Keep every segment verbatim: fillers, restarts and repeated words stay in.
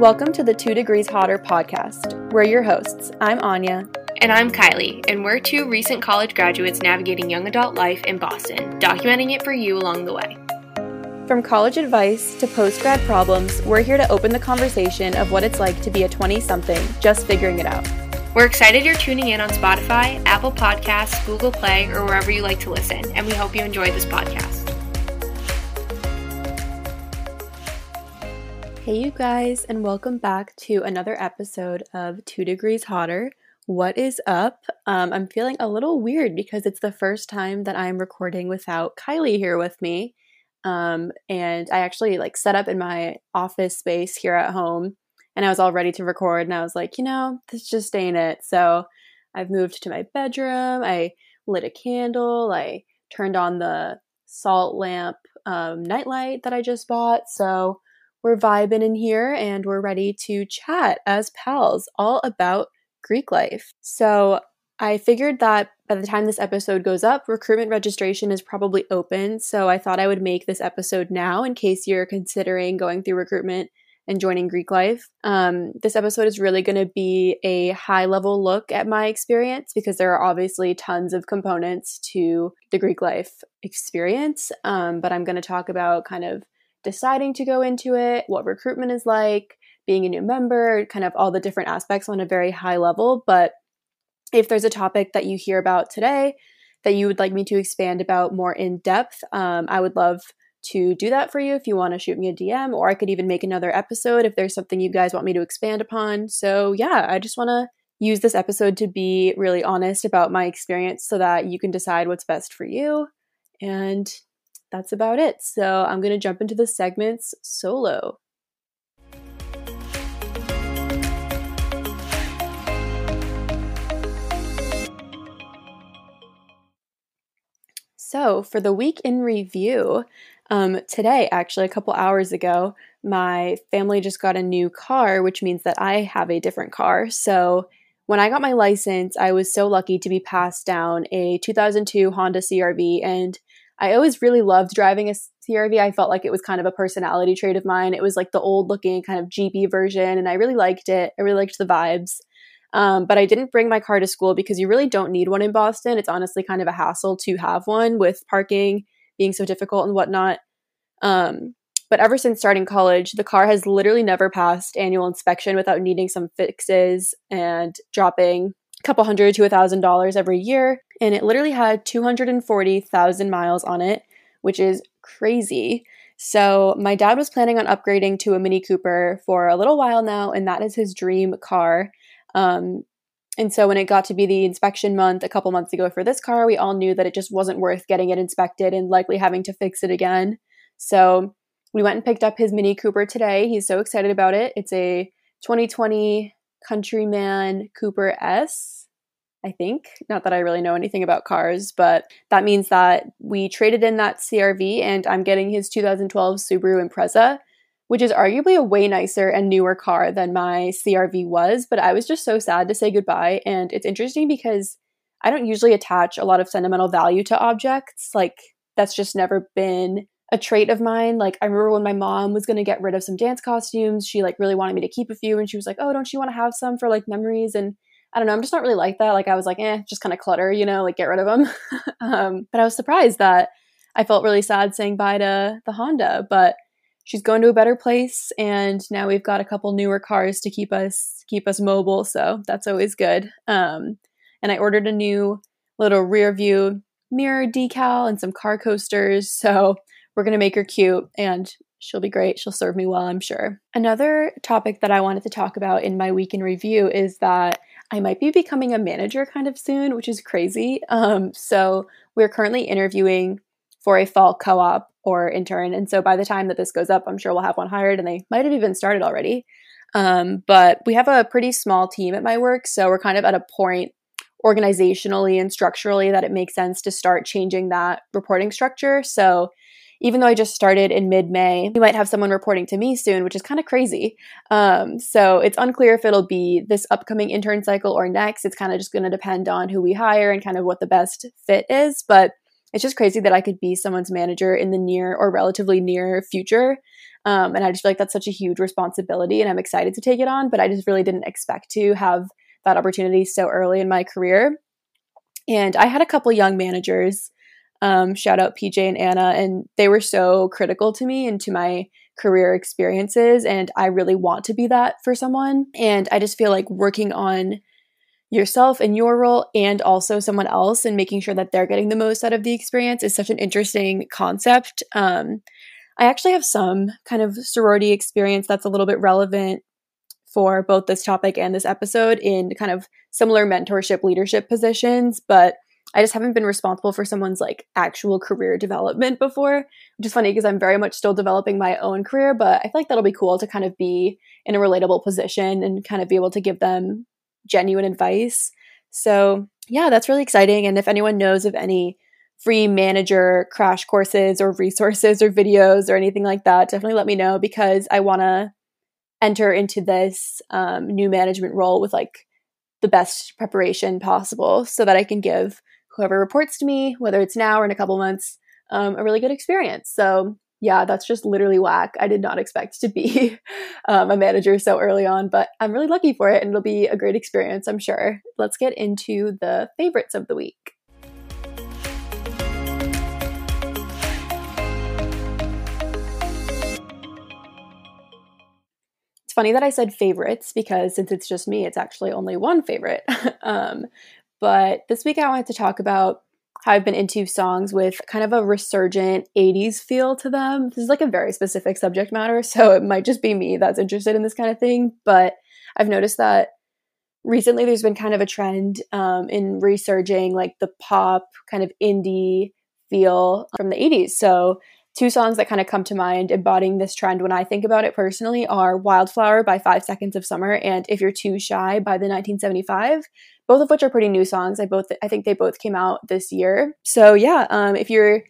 Welcome to the Two Degrees Hotter podcast. We're your hosts. I'm Anya. And I'm Kylie, and we're two recent college graduates navigating young adult life in Boston, documenting it for you along the way. From college advice to post-grad problems, we're here to open the conversation of what it's like to be a twenty-something just figuring it out. We're excited you're tuning in on Spotify, Apple Podcasts, Google Play, or wherever you like to listen, and we hope you enjoy this podcast. Hey you guys, and welcome back to another episode of Two Degrees Hotter. What is up? Um, I'm feeling a little weird because it's the first time that I'm recording without Kylie here with me. Um, and I actually like set up in my office space here at home, and I was all ready to record, and I was like, you know, this just ain't it. So I've moved to my bedroom. I lit a candle. I turned on the salt lamp um, nightlight that I just bought. So we're vibing in here, and we're ready to chat as pals all about Greek life. So I figured that by the time this episode goes up, recruitment registration is probably open. So I thought I would make this episode now in case you're considering going through recruitment and joining Greek life. Um, this episode is really going to be a high-level look at my experience because there are obviously tons of components to the Greek life experience. Um, but I'm going to talk about kind of deciding to go into it, what recruitment is like, being a new member, kind of all the different aspects on a very high level. But if there's a topic that you hear about today that you would like me to expand about more in depth, um, I would love to do that for you if you want to shoot me a D M, or I could even make another episode if there's something you guys want me to expand upon. So yeah, I just want to use this episode to be really honest about my experience so that you can decide what's best for you. And that's about it. So I'm going to jump into the segments solo. So for the week in review, um, today, actually a couple hours ago, my family just got a new car, which means that I have a different car. So when I got my license, I was so lucky to be passed down a two thousand two Honda C R V, and I always really loved driving a C R V. I felt like it was kind of a personality trait of mine. It was like the old looking kind of Jeepy version, and I really liked it. I really liked the vibes. Um, but I didn't bring my car to school because you really don't need one in Boston. It's honestly kind of a hassle to have one with parking being so difficult and whatnot. Um, but ever since starting college, the car has literally never passed annual inspection without needing some fixes and dropping a couple hundred to a thousand dollars every year. And it literally had two hundred forty thousand miles on it, which is crazy. So my dad was planning on upgrading to a Mini Cooper for a little while now, and that is his dream car. Um, and so when it got to be the inspection month a couple months ago for this car, we all knew that it just wasn't worth getting it inspected and likely having to fix it again. So we went and picked up his Mini Cooper today. He's so excited about it. It's a twenty twenty Countryman Cooper S, I think. Not that I really know anything about cars, but that means that we traded in that C R V, and I'm getting his two thousand twelve Subaru Impreza, which is arguably a way nicer and newer car than my C R V was, but I was just so sad to say goodbye. And it's interesting because I don't usually attach a lot of sentimental value to objects. Like, that's just never been a trait of mine. Like, I remember when my mom was going to get rid of some dance costumes, she like really wanted me to keep a few, and she was like, oh, don't you want to have some for like memories? And I don't know, I'm just not really like that. Like, I was like, eh, just kind of clutter, you know, like get rid of them. um, but I was surprised that I felt really sad saying bye to the Honda, but she's going to a better place. And now we've got a couple newer cars to keep us, keep us mobile. So that's always good. Um, and I ordered a new little rear view mirror decal and some car coasters. So we're going to make her cute, and she'll be great. She'll serve me well, I'm sure. Another topic that I wanted to talk about in my week in review is that I might be becoming a manager kind of soon, which is crazy. Um, so we're currently interviewing for a fall co-op or intern. And so by the time that this goes up, I'm sure we'll have one hired, and they might have even started already. Um, but we have a pretty small team at my work. So we're kind of at a point organizationally and structurally that it makes sense to start changing that reporting structure. So even though I just started in mid-May, we might have someone reporting to me soon, which is kind of crazy. Um, so it's unclear if it'll be this upcoming intern cycle or next. It's kind of just going to depend on who we hire and kind of what the best fit is. But it's just crazy that I could be someone's manager in the near or relatively near future. Um, and I just feel like that's such a huge responsibility, and I'm excited to take it on, but I just really didn't expect to have that opportunity so early in my career. And I had a couple young managers, um, shout out P J and Anna, and they were so critical to me and to my career experiences. And I really want to be that for someone. And I just feel like working on yourself and your role and also someone else and making sure that they're getting the most out of the experience is such an interesting concept. Um, I actually have some kind of sorority experience that's a little bit relevant for both this topic and this episode in kind of similar mentorship leadership positions, but I just haven't been responsible for someone's like actual career development before, which is funny because I'm very much still developing my own career, but I feel like that'll be cool to kind of be in a relatable position and kind of be able to give them genuine advice. So yeah, that's really exciting. And if anyone knows of any free manager crash courses or resources or videos or anything like that, definitely let me know, because I want to enter into this um, new management role with like the best preparation possible so that I can give whoever reports to me, whether it's now or in a couple months, um, a really good experience. So yeah, that's just literally whack. I did not expect to be um, a manager so early on, but I'm really lucky for it and it'll be a great experience, I'm sure. Let's get into the favorites of the week. It's funny that I said favorites because since it's just me, it's actually only one favorite. um, But this week I wanted to talk about how I've been into songs with kind of a resurgent eighties feel to them. This is like a very specific subject matter, so it might just be me that's interested in this kind of thing. But I've noticed that recently there's been kind of a trend um, in resurging like the pop kind of indie feel from the eighties. So two songs that kind of come to mind embodying this trend when I think about it personally are Wildflower by Five Seconds of Summer and If You're Too Shy by the nineteen seventy-five, both of which are pretty new songs. I both I think they both came out this year. So yeah, um, if you're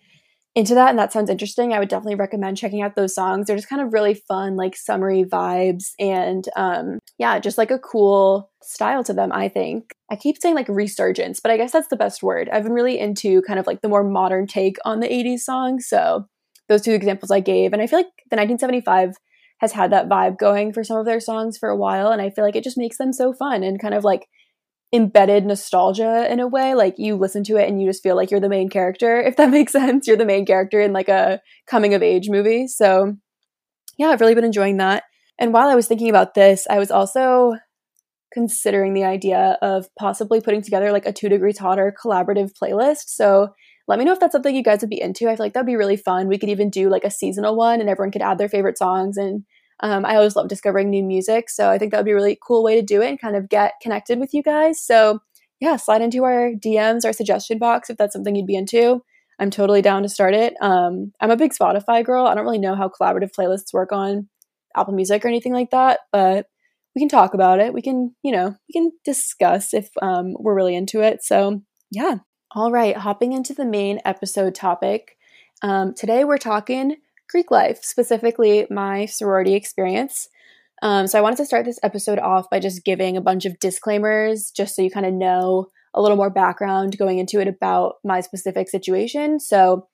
into that and that sounds interesting, I would definitely recommend checking out those songs. They're just kind of really fun, like summery vibes and um, yeah, just like a cool style to them, I think. I keep saying like resurgence, but I guess that's the best word. I've been really into kind of like the more modern take on the eighties songs. So those two examples I gave. And I feel like the nineteen seventy-five has had that vibe going for some of their songs for a while. And I feel like it just makes them so fun and kind of like embedded nostalgia in a way. Like you listen to it and you just feel like you're the main character, if that makes sense. You're the main character in like a coming of age movie. So yeah, I've really been enjoying that. And while I was thinking about this, I was also considering the idea of possibly putting together like a Two Degrees Hotter collaborative playlist. So let me know if that's something you guys would be into. I feel like that'd be really fun. We could even do like a seasonal one and everyone could add their favorite songs. And um, I always love discovering new music. So I think that would be a really cool way to do it and kind of get connected with you guys. So yeah, slide into our D Ms, our suggestion box, if that's something you'd be into. I'm totally down to start it. Um, I'm a big Spotify girl. I don't really know how collaborative playlists work on Apple Music or anything like that, but we can talk about it. We can, you know, we can discuss if um, we're really into it. So yeah. All right, hopping into the main episode topic. Um, today we're talking Greek life, specifically my sorority experience. Um, so I wanted to start this episode off by just giving a bunch of disclaimers, just so you kind of know a little more background going into it about my specific situation. So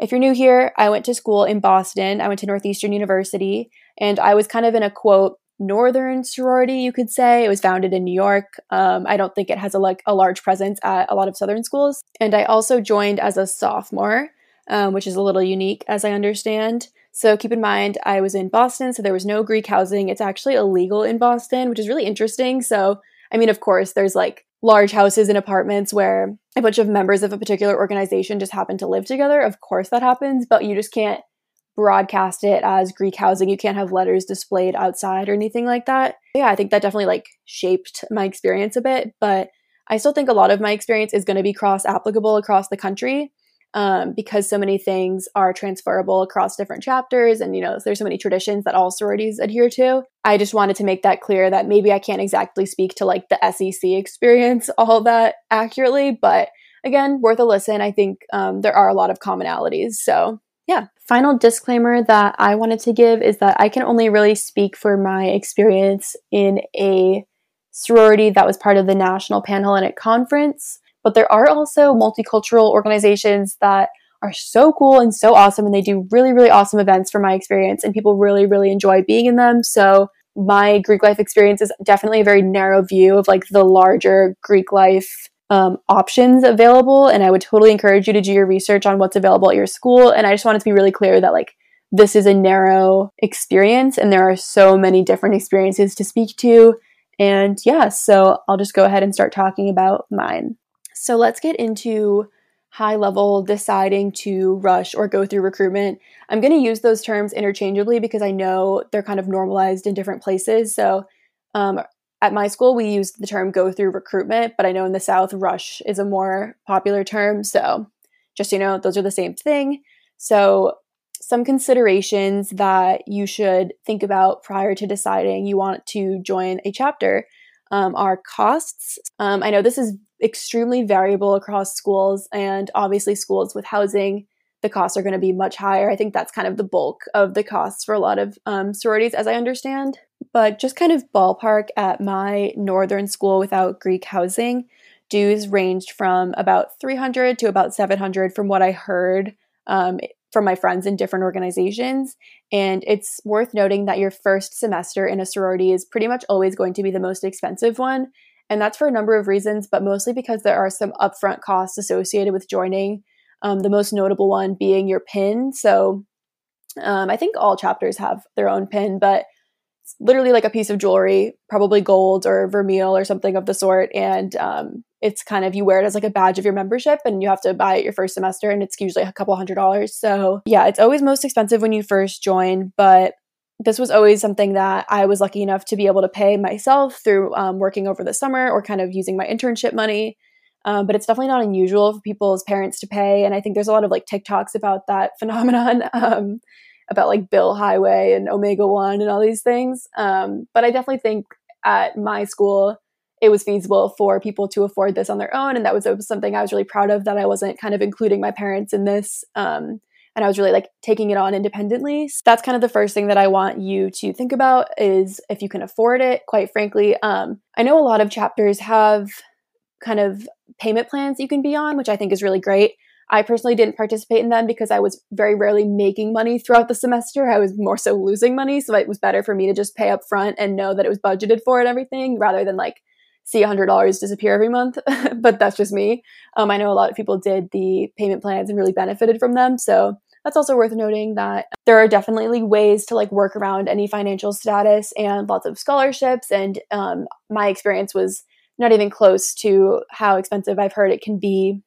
if you're new here, I went to school in Boston. I went to Northeastern University, and I was kind of in a, quote, Northern sorority, you could say. It was founded in New York. Um, I don't think it has a, like, a large presence at a lot of Southern schools. And I also joined as a sophomore, um, which is a little unique as I understand. So keep in mind, I was in Boston, so there was no Greek housing. It's actually illegal in Boston, which is really interesting. So, I mean, of course, there's like large houses and apartments where a bunch of members of a particular organization just happen to live together. Of course that happens, but you just can't broadcast it as Greek housing. You can't have letters displayed outside or anything like that. Yeah, I think that definitely like shaped my experience a bit, but I still think a lot of my experience is going to be cross-applicable across the country um, because so many things are transferable across different chapters and, you know, there's so many traditions that all sororities adhere to. I just wanted to make that clear that maybe I can't exactly speak to like the S E C experience all that accurately, but again, worth a listen. I think um, there are a lot of commonalities, so yeah. Final disclaimer that I wanted to give is that I can only really speak for my experience in a sorority that was part of the National Panhellenic Conference, but there are also multicultural organizations that are so cool and so awesome, and they do really, really awesome events from my experience, and people really, really enjoy being in them. So my Greek life experience is definitely a very narrow view of like the larger Greek life um, options available, and I would totally encourage you to do your research on what's available at your school. And I just wanted to be really clear that like this is a narrow experience and there are so many different experiences to speak to. And yeah, so I'll just go ahead and start talking about mine. So let's get into high level deciding to rush or go through recruitment. I'm going to use those terms interchangeably because I know they're kind of normalized in different places. So um, at my school, we used the term go through recruitment, but I know in the South, rush is a more popular term. So just, you know, those are the same thing. So some considerations that you should think about prior to deciding you want to join a chapter um, are costs. Um, I know this is extremely variable across schools, and obviously schools with housing, the costs are going to be much higher. I think that's kind of the bulk of the costs for a lot of um, sororities, as I understand. But just kind of ballpark, at my northern school without Greek housing, dues ranged from about three hundred to about seven hundred from what I heard um, from my friends in different organizations. And it's worth noting that your first semester in a sorority is pretty much always going to be the most expensive one. And that's for a number of reasons, but mostly because there are some upfront costs associated with joining, um, the most notable one being your PIN. So um, I think all chapters have their own PIN, but it's literally like a piece of jewelry, probably gold or vermeil or something of the sort. And um, it's kind of, you wear it as like a badge of your membership, and you have to buy it your first semester, and it's usually a couple hundred dollars. So yeah, it's always most expensive when you first join, but this was always something that I was lucky enough to be able to pay myself through um, working over the summer or kind of using my internship money. Um, but it's definitely not unusual for people's parents to pay. And I think there's a lot of like TikToks about that phenomenon, um, about like Bill Highway and Omega One and all these things. Um, but I definitely think at my school, it was feasible for people to afford this on their own. And that was something I was really proud of, that I wasn't kind of including my parents in this. Um, And I was really like taking it on independently. So that's kind of the first thing that I want you to think about, is if you can afford it, quite frankly. Um, I know a lot of chapters have kind of payment plans you can be on, which I think is really great. I personally didn't participate in them because I was very rarely making money throughout the semester. I was more so losing money. So it was better for me to just pay up front and know that it was budgeted for and everything, rather than like see one hundred dollars disappear every month. But that's just me. Um, I know a lot of people did the payment plans and really benefited from them. So that's also worth noting, that there are definitely ways to like work around any financial status, and lots of scholarships. And um, my experience was not even close to how expensive I've heard it can be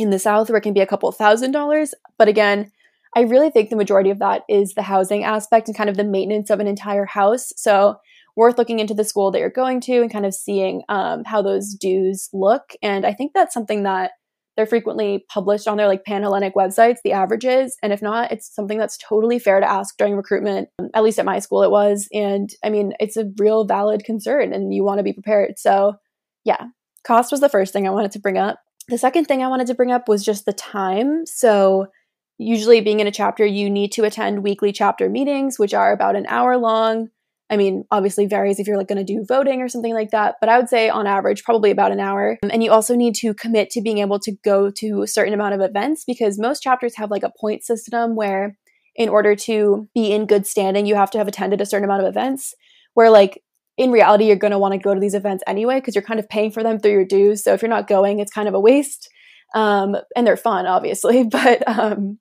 in the South, where it can be a couple thousand dollars. But again, I really think the majority of that is the housing aspect and kind of the maintenance of an entire house. So worth looking into the school that you're going to and kind of seeing um, how those dues look. And I think that's something that they're frequently published on their like Panhellenic websites, the averages. And if not, it's something that's totally fair to ask during recruitment. At least at my school, it was. And I mean, it's a real valid concern, and you want to be prepared. So yeah, cost was the first thing I wanted to bring up. The second thing I wanted to bring up was just the time. So usually being in a chapter, you need to attend weekly chapter meetings, which are about an hour long. I mean, obviously varies if you're like going to do voting or something like that, but I would say on average, probably about an hour. And you also need to commit to being able to go to a certain amount of events, because most chapters have like a point system where in order to be in good standing, you have to have attended a certain amount of events, where like in reality, you're going to want to go to these events anyway, because you're kind of paying for them through your dues. So if you're not going, it's kind of a waste. Um, and they're fun, obviously, but um,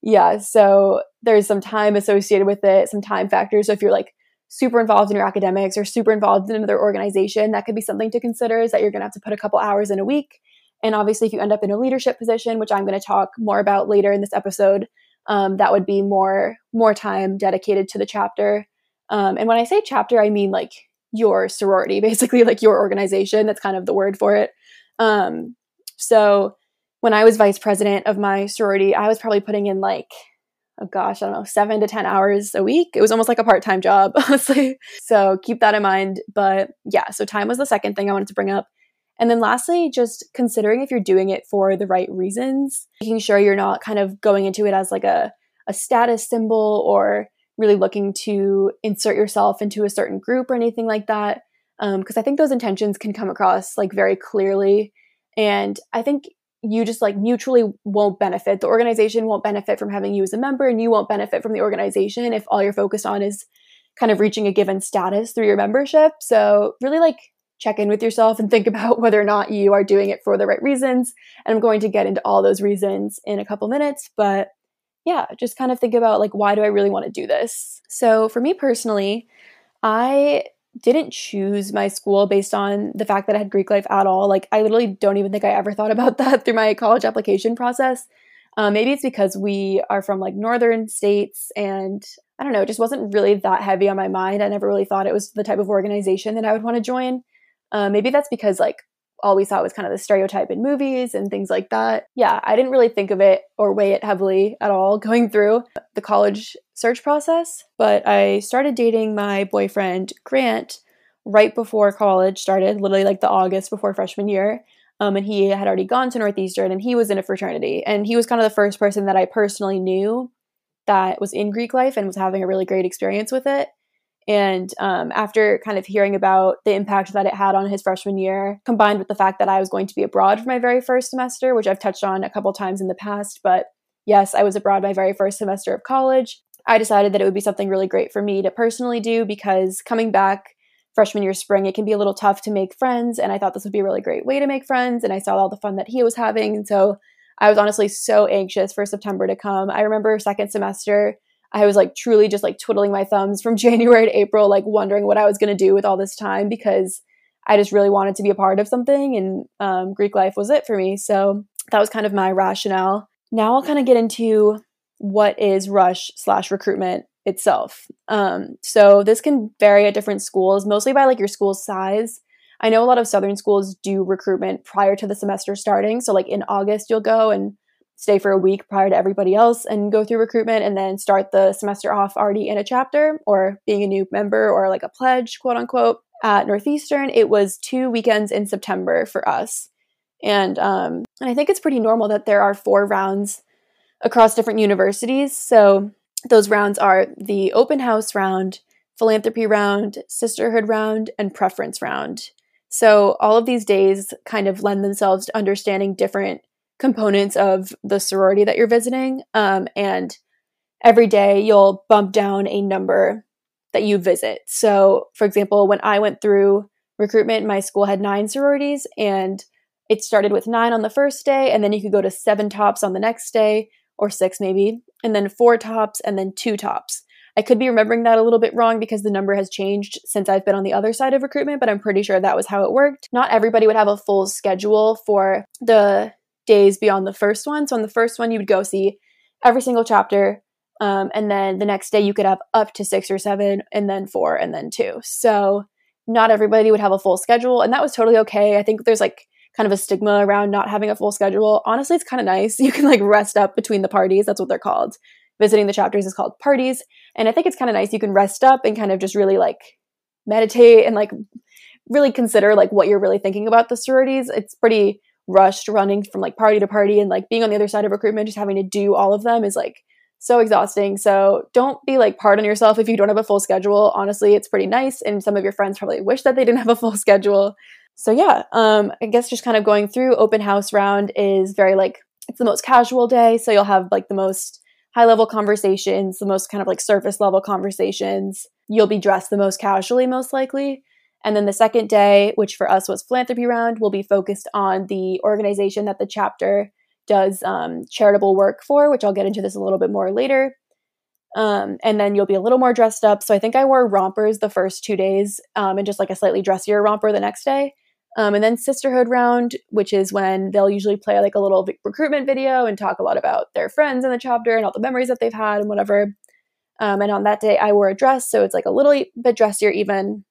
yeah, so there's some time associated with it, some time factors. So if you're like super involved in your academics or super involved in another organization, that could be something to consider, is that you're going to have to put a couple hours in a week. And obviously, if you end up in a leadership position, which I'm going to talk more about later in this episode, um, that would be more, more time dedicated to the chapter. Um, and when I say chapter, I mean like your sorority, basically like your organization. That's kind of the word for it. Um, so when I was vice president of my sorority, I was probably putting in like oh gosh, I don't know, seven to ten hours a week. It was almost like a part-time job, honestly. So keep that in mind. But yeah, so time was the second thing I wanted to bring up. And then lastly, just considering if you're doing it for the right reasons, making sure you're not kind of going into it as like a, a status symbol, or really looking to insert yourself into a certain group or anything like that. Um, because I think those intentions can come across like very clearly. And I think you just like mutually won't benefit. The organization won't benefit from having you as a member, and you won't benefit from the organization if all you're focused on is kind of reaching a given status through your membership. So really like check in with yourself and think about whether or not you are doing it for the right reasons. And I'm going to get into all those reasons in a couple minutes, but yeah, just kind of think about like, why do I really want to do this? So for me personally, I didn't choose my school based on the fact that I had Greek life at all. Like I literally don't even think I ever thought about that through my college application process. Um, maybe it's because we are from like northern states, and I don't know, it just wasn't really that heavy on my mind. I never really thought it was the type of organization that I would want to join. Uh, maybe that's because like all we saw was kind of the stereotype in movies and things like that. Yeah, I didn't really think of it or weigh it heavily at all going through the college search process. But I started dating my boyfriend, Grant, right before college started, literally like the August before freshman year. Um, and he had already gone to Northeastern, and he was in a fraternity. And he was kind of the first person that I personally knew that was in Greek life and was having a really great experience with it. And um, after kind of hearing about the impact that it had on his freshman year, combined with the fact that I was going to be abroad for my very first semester, which I've touched on a couple times in the past, but yes, I was abroad my very first semester of college, I decided that it would be something really great for me to personally do, because coming back freshman year spring, it can be a little tough to make friends. And I thought this would be a really great way to make friends. And I saw all the fun that he was having. And so I was honestly so anxious for September to come. I remember second semester, I was like truly just like twiddling my thumbs from January to April, like wondering what I was going to do with all this time, because I just really wanted to be a part of something, and um, Greek life was it for me. So that was kind of my rationale. Now I'll kind of get into what is rush slash recruitment itself. Um, so this can vary at different schools, mostly by like your school size. I know a lot of Southern schools do recruitment prior to the semester starting. So like in August, you'll go and stay for a week prior to everybody else and go through recruitment, and then start the semester off already in a chapter or being a new member or like a pledge, quote unquote. At Northeastern, it was two weekends in September for us. And um, and I think it's pretty normal that there are four rounds across different universities. So those rounds are the open house round, philanthropy round, sisterhood round, and preference round. So all of these days kind of lend themselves to understanding different components of the sorority that you're visiting. Um, and every day you'll bump down a number that you visit. So for example, when I went through recruitment, my school had nine sororities, and it started with nine on the first day. And then you could go to seven tops on the next day, or six maybe, and then four tops, and then two tops. I could be remembering that a little bit wrong because the number has changed since I've been on the other side of recruitment, but I'm pretty sure that was how it worked. Not everybody would have a full schedule for the days beyond the first one. So on the first one, you would go see every single chapter. Um, and then the next day you could have up to six or seven, and then four, and then two. So not everybody would have a full schedule, and that was totally okay. I think there's like kind of a stigma around not having a full schedule. Honestly, it's kind of nice. You can like rest up between the parties. That's what they're called. Visiting the chapters is called parties. And I think it's kind of nice. You can rest up and kind of just really like meditate and like really consider like what you're really thinking about the sororities. It's pretty rushed running from like party to party, and like being on the other side of recruitment, just having to do all of them is like so exhausting. So don't be like hard on yourself if you don't have a full schedule. Honestly, it's pretty nice. And some of your friends probably wish that they didn't have a full schedule. So yeah, um, I guess just kind of going through, open house round is very like, it's the most casual day. So you'll have like the most high level conversations, the most kind of like surface level conversations. You'll be dressed the most casually, most likely. And then the second day, which for us was philanthropy round, will be focused on the organization that the chapter does um, charitable work for, which I'll get into this a little bit more later. Um, and then you'll be a little more dressed up. So I think I wore rompers the first two days um, and just like a slightly dressier romper the next day. Um, and then sisterhood round, which is when they'll usually play like a little v- recruitment video and talk a lot about their friends in the chapter and all the memories that they've had and whatever. Um, and on that day, I wore a dress. So it's like a little bit dressier even.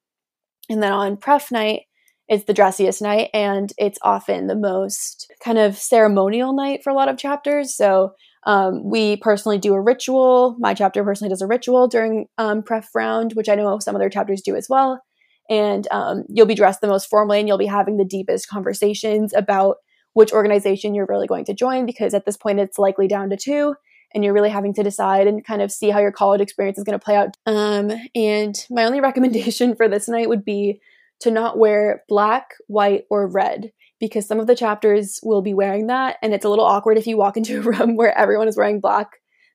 And then on pref night, it's the dressiest night, and it's often the most kind of ceremonial night for a lot of chapters. So um, we personally do a ritual. My chapter personally does a ritual during um, pref round, which I know some other chapters do as well. And um, you'll be dressed the most formally, and you'll be having the deepest conversations about which organization you're really going to join, because at this point it's likely down to two. And you're really having to decide and kind of see how your college experience is going to play out. Um, and my only recommendation for this night would be to not wear black, white, or red, because some of the chapters will be wearing that. And it's a little awkward if you walk into a room where everyone is wearing black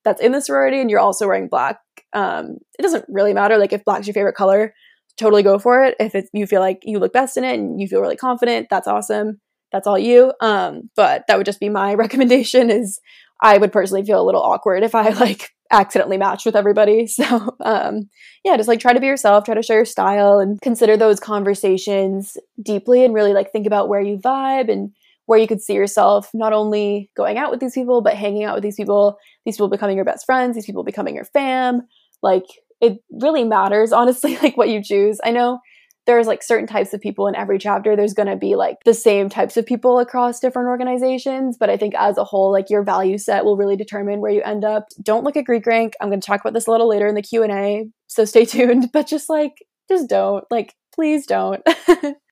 that's in the sorority and you're also wearing black. Um, it doesn't really matter. Like if black's your favorite color, totally go for it. If it's, you feel like you look best in it and you feel really confident, that's awesome. That's all you. Um, but that would just be my recommendation. Is I would personally feel a little awkward if I like accidentally matched with everybody. So um, yeah, just like try to be yourself, try to show your style and consider those conversations deeply and really like think about where you vibe and where you could see yourself not only going out with these people, but hanging out with these people, these people becoming your best friends, these people becoming your fam. Like it really matters, honestly, like what you choose. I know there's like certain types of people in every chapter. There's going to be like the same types of people across different organizations. But I think as a whole, like your value set will really determine where you end up. Don't look at Greek Rank. I'm going to talk about this a little later in the Q and A. So stay tuned. But just like, just don't. Like, please don't.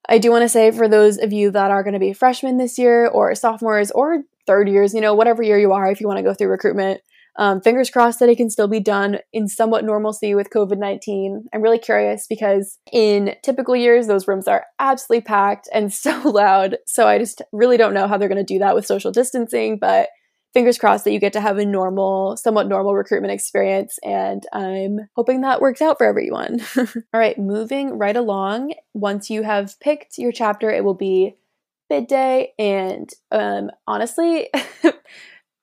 I do want to say for those of you that are going to be freshmen this year or sophomores or third years, you know, whatever year you are, if you want to go through recruitment, um, fingers crossed that it can still be done in somewhat normalcy with covid nineteen. I'm really curious because in typical years, those rooms are absolutely packed and so loud. So I just really don't know how they're going to do that with social distancing, but fingers crossed that you get to have a normal, somewhat normal recruitment experience. And I'm hoping that works out for everyone. All right, moving right along. Once you have picked your chapter, it will be bid day. And um, honestly,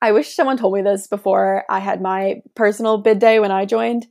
I wish someone told me this before I had my personal bid day when I joined.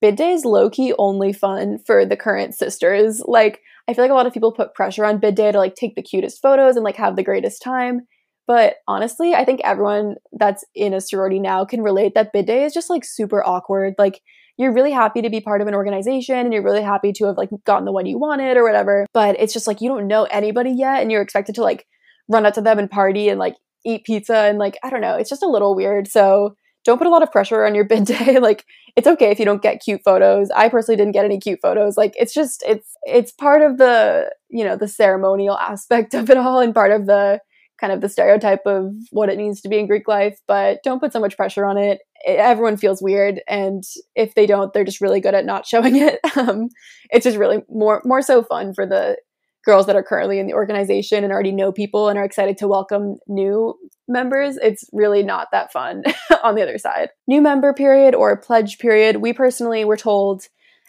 Bid day is low-key only fun for the current sisters. Like, I feel like a lot of people put pressure on bid day to like take the cutest photos and like have the greatest time. But honestly, I think everyone that's in a sorority now can relate that bid day is just like super awkward. Like you're really happy to be part of an organization and you're really happy to have like gotten the one you wanted or whatever. But it's just like, you don't know anybody yet and you're expected to like run up to them and party and like eat pizza and like, I don't know, it's just a little weird. So don't put a lot of pressure on your bid day. Like it's okay if you don't get cute photos. I personally didn't get any cute photos. Like it's just, it's, it's part of the, you know, the ceremonial aspect of it all and part of the kind of the stereotype of what it means to be in Greek life, but don't put so much pressure on it. it everyone feels weird, and if they don't, they're just really good at not showing it. Um, it's just really more more so fun for the girls that are currently in the organization and already know people and are excited to welcome new members. It's really not that fun on the other side. New member period or pledge period. We personally were told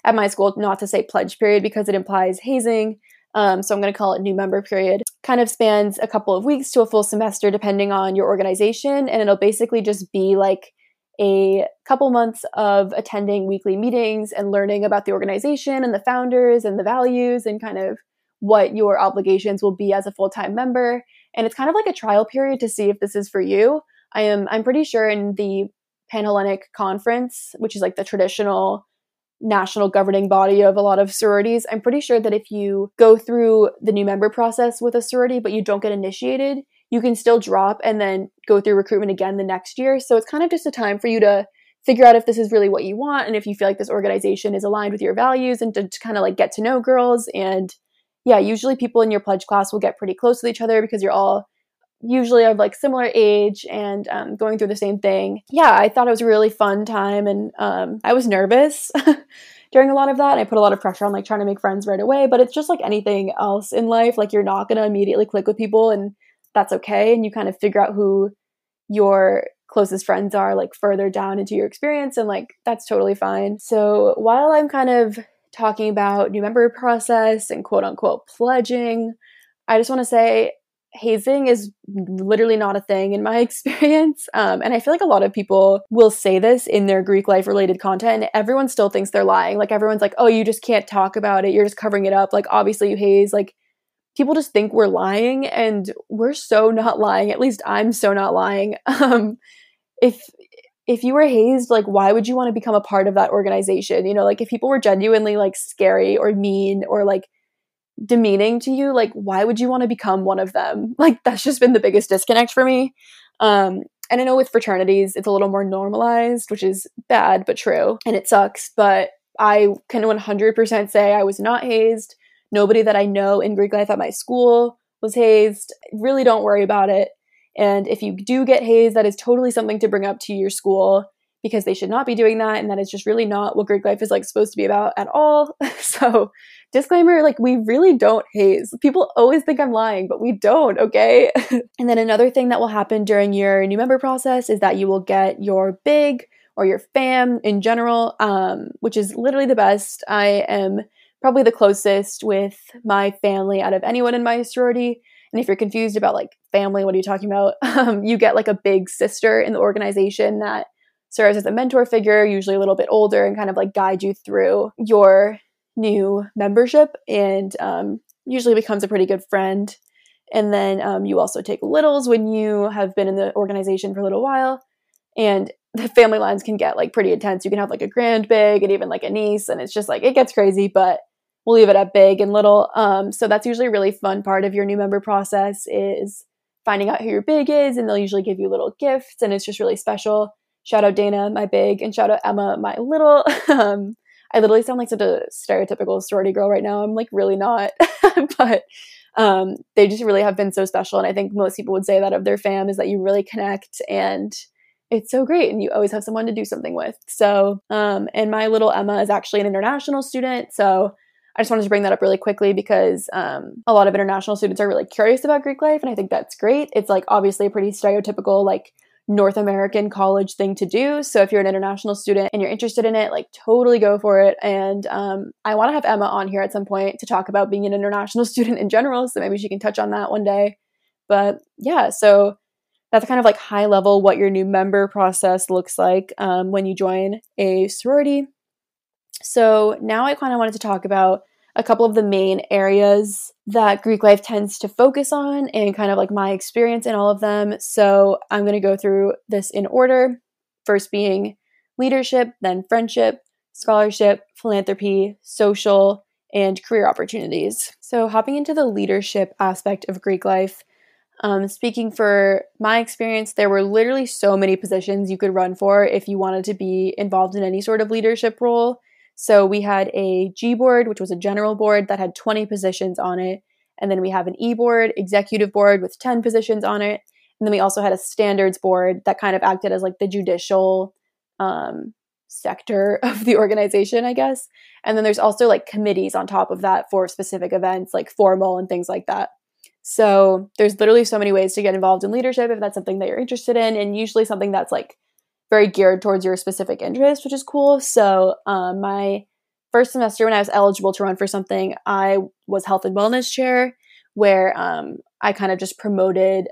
at my school not to say pledge period because it implies hazing. Um, so I'm going to call it new member period. Kind of spans a couple of weeks to a full semester depending on your organization. And it'll basically just be like a couple months of attending weekly meetings and learning about the organization and the founders and the values and kind of what your obligations will be as a full-time member. And it's kind of like a trial period to see if this is for you. I am, I'm pretty sure in the Panhellenic Conference, which is like the traditional national governing body of a lot of sororities, I'm pretty sure that if you go through the new member process with a sorority, but you don't get initiated, you can still drop and then go through recruitment again the next year. So it's kind of just a time for you to figure out if this is really what you want and if you feel like this organization is aligned with your values and to, to kind of like get to know girls. And yeah, usually people in your pledge class will get pretty close with each other because you're all usually of like similar age and um, going through the same thing. Yeah, I thought it was a really fun time and um, I was nervous during a lot of that. I put a lot of pressure on like trying to make friends right away, but it's just like anything else in life. Like you're not going to immediately click with people and that's okay. And you kind of figure out who your closest friends are like further down into your experience and like that's totally fine. So while I'm kind of talking about new member process and quote unquote pledging, I just want to say hazing is literally not a thing in my experience. Um, and I feel like a lot of people will say this in their Greek life related content. Everyone still thinks they're lying. Like everyone's like, oh, you just can't talk about it. You're just covering it up. Like obviously you haze. Like people just think we're lying and we're so not lying. At least I'm so not lying. Um, if if you were hazed, like why would you want to become a part of that organization? You know, like if people were genuinely like scary or mean or like demeaning to you, like why would you want to become one of them? Like that's just been the biggest disconnect for me. Um and I know with fraternities it's a little more normalized, which is bad but true, and it sucks, but I can one hundred percent say I was not hazed. Nobody that I know in Greek life at my school was hazed. Really don't worry about it. And if you do get hazed, that is totally something to bring up to your school because they should not be doing that, and that is just really not what Greek life is like supposed to be about at all. So Disclaimer, like, we really don't haze. People always think I'm lying, but we don't, okay? And then another thing that will happen during your new member process is that you will get your big or your fam in general, um, which is literally the best. I am probably the closest with my family out of anyone in my sorority. And if you're confused about, like, family, what are you talking about? Um, you get, like, a big sister in the organization that serves as a mentor figure, usually a little bit older, and kind of, like, guide you through your new membership, and um, usually becomes a pretty good friend. And then um, you also take littles when you have been in the organization for a little while, and the family lines can get, like, pretty intense. You can have, like, a grand big and even, like, a niece, and it's just, like, it gets crazy, but we'll leave it at big and little. Um, so that's usually a really fun part of your new member process, is finding out who your big is, and they'll usually give you little gifts, and it's just really special. Shout out Dana, my big, and shout out Emma, my little. um, I literally sound like such a stereotypical sorority girl right now. I'm, like, really not, but um, they just really have been so special. And I think most people would say that of their fam, is that you really connect, and it's so great. And you always have someone to do something with. So, um, and my little Emma is actually an international student. So I just wanted to bring that up really quickly, because um, a lot of international students are really curious about Greek life. And I think that's great. It's, like, obviously a pretty stereotypical, like, North American college thing to do. So if you're an international student and you're interested in it, like, totally go for it. And um, I want to have Emma on here at some point to talk about being an international student in general. So maybe she can touch on that one day. But yeah, so that's kind of, like, high level what your new member process looks like um, when you join a sorority. So now I kind of wanted to talk about a couple of the main areas that Greek life tends to focus on, and kind of, like, my experience in all of them. So I'm going to go through this in order, first being leadership, then friendship, scholarship, philanthropy, social, and career opportunities. So hopping into the leadership aspect of Greek life, um, speaking for my experience, there were literally so many positions you could run for if you wanted to be involved in any sort of leadership role. So we had a G board, which was a general board that had twenty positions on it. And then we have an E board, executive board, with ten positions on it. And then we also had a standards board that kind of acted as, like, the judicial um, sector of the organization, I guess. And then there's also, like, committees on top of that for specific events, like formal and things like that. So there's literally so many ways to get involved in leadership if that's something that you're interested in, and usually something that's, like, very geared towards your specific interest, which is cool. So um, my first semester, when I was eligible to run for something, I was health and wellness chair, where um, I kind of just promoted